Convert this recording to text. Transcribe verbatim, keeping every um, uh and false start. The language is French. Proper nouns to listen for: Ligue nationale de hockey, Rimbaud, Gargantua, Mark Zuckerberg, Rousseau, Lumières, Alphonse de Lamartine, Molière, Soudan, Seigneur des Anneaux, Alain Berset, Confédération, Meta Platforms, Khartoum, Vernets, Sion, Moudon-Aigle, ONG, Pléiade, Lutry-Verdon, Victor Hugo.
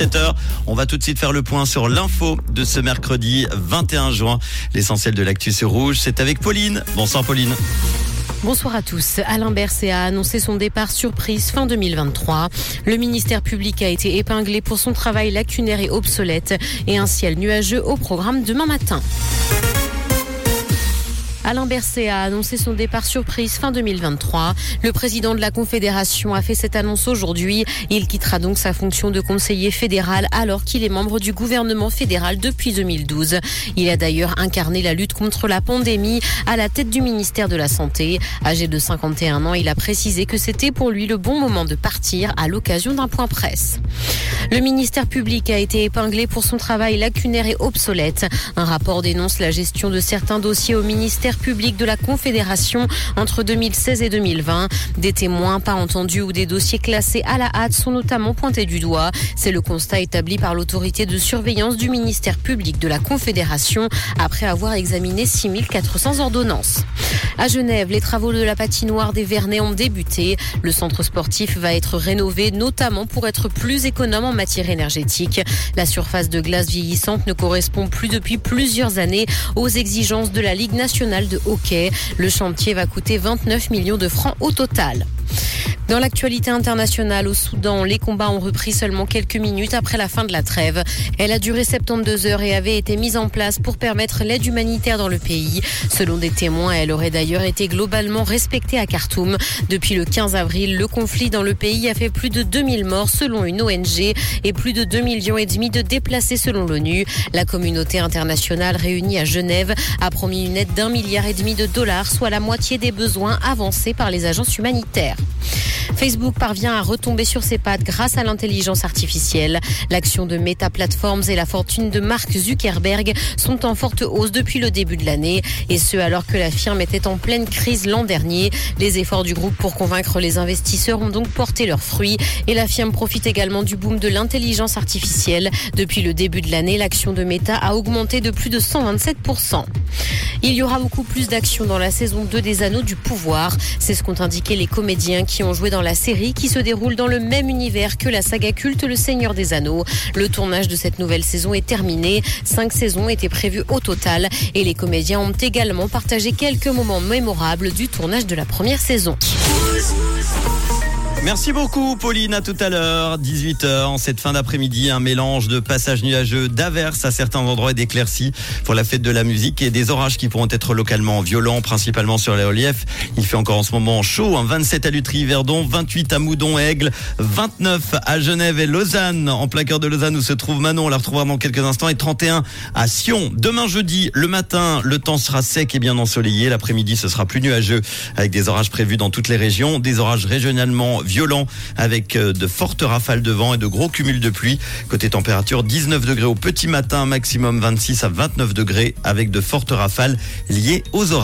dix-sept heures. On va tout de suite faire le point sur l'info de ce mercredi vingt et un juin. L'essentiel de l'actu sur Rouge, c'est avec Pauline. Bonsoir Pauline. Bonsoir à tous. Alain Berset a annoncé son départ surprise fin deux mille vingt-trois. Le ministère public a été épinglé pour son travail lacunaire et obsolète, et un ciel nuageux au programme demain matin. Alain Berset a annoncé son départ surprise fin deux mille vingt-trois. Le président de la Confédération a fait cette annonce aujourd'hui. Il quittera donc sa fonction de conseiller fédéral alors qu'il est membre du gouvernement fédéral depuis deux mille douze. Il a d'ailleurs incarné la lutte contre la pandémie à la tête du ministère de la Santé. Âgé de cinquante et un ans, il a précisé que c'était pour lui le bon moment de partir à l'occasion d'un point presse. Le ministère public a été épinglé pour son travail lacunaire et obsolète. Un rapport dénonce la gestion de certains dossiers au ministère public de la Confédération entre deux mille seize et deux mille vingt. Des témoins pas entendus ou des dossiers classés à la hâte sont notamment pointés du doigt. C'est le constat établi par l'autorité de surveillance du ministère public de la Confédération après avoir examiné six mille quatre cents ordonnances. À Genève, les travaux de la patinoire des Vernets ont débuté. Le centre sportif va être rénové, notamment pour être plus économe en matière énergétique. La surface de glace vieillissante ne correspond plus depuis plusieurs années aux exigences de la Ligue nationale de hockey. Le chantier va coûter vingt-neuf millions de francs au total. Dans l'actualité internationale, au Soudan, les combats ont repris seulement quelques minutes après la fin de la trêve. Elle a duré soixante-douze heures et avait été mise en place pour permettre l'aide humanitaire dans le pays. Selon des témoins, elle aurait d'ailleurs été globalement respectée à Khartoum. Depuis le quinze avril, le conflit dans le pays a fait plus de deux mille morts selon une O N G et plus de deux virgule cinq millions de déplacés selon l'ONU. La communauté internationale réunie à Genève a promis une aide d'un milliard et demi de dollars, soit la moitié des besoins avancés par les agences humanitaires. Facebook parvient à retomber sur ses pattes grâce à l'intelligence artificielle. L'action de Meta Platforms et la fortune de Mark Zuckerberg sont en forte hausse depuis le début de l'année. Et ce, alors que la firme était en pleine crise l'an dernier. Les efforts du groupe pour convaincre les investisseurs ont donc porté leurs fruits. Et la firme profite également du boom de l'intelligence artificielle. Depuis le début de l'année, l'action de Meta a augmenté de plus de cent vingt-sept pour cent. Il y aura beaucoup plus d'actions dans la saison deux des Anneaux du Pouvoir. C'est ce qu'ont indiqué les comédiens qui ont joué dans la série qui se déroule dans le même univers que la saga culte Le Seigneur des Anneaux. Le tournage de cette nouvelle saison est terminé. Cinq saisons étaient prévues au total et les comédiens ont également partagé quelques moments mémorables du tournage de la première saison. Merci beaucoup Pauline, à tout à l'heure, dix-huit heures, en cette fin d'après-midi, un mélange de passages nuageux, d'averses à certains endroits et d'éclaircies pour la fête de la musique et des orages qui pourront être localement violents, principalement sur les reliefs. Il fait encore en ce moment chaud, hein, vingt-sept à Lutry-Verdon, vingt-huit à Moudon-Aigle, vingt-neuf à Genève et Lausanne, en plein cœur de Lausanne où se trouve Manon, on la retrouvera dans quelques instants, et trente et un à Sion. Demain jeudi, le matin, le temps sera sec et bien ensoleillé, l'après-midi ce sera plus nuageux avec des orages prévus dans toutes les régions, des orages régionalement violent avec de fortes rafales de vent et de gros cumuls de pluie. Côté température, dix-neuf degrés au petit matin, maximum vingt-six à vingt-neuf degrés avec de fortes rafales liées aux orages.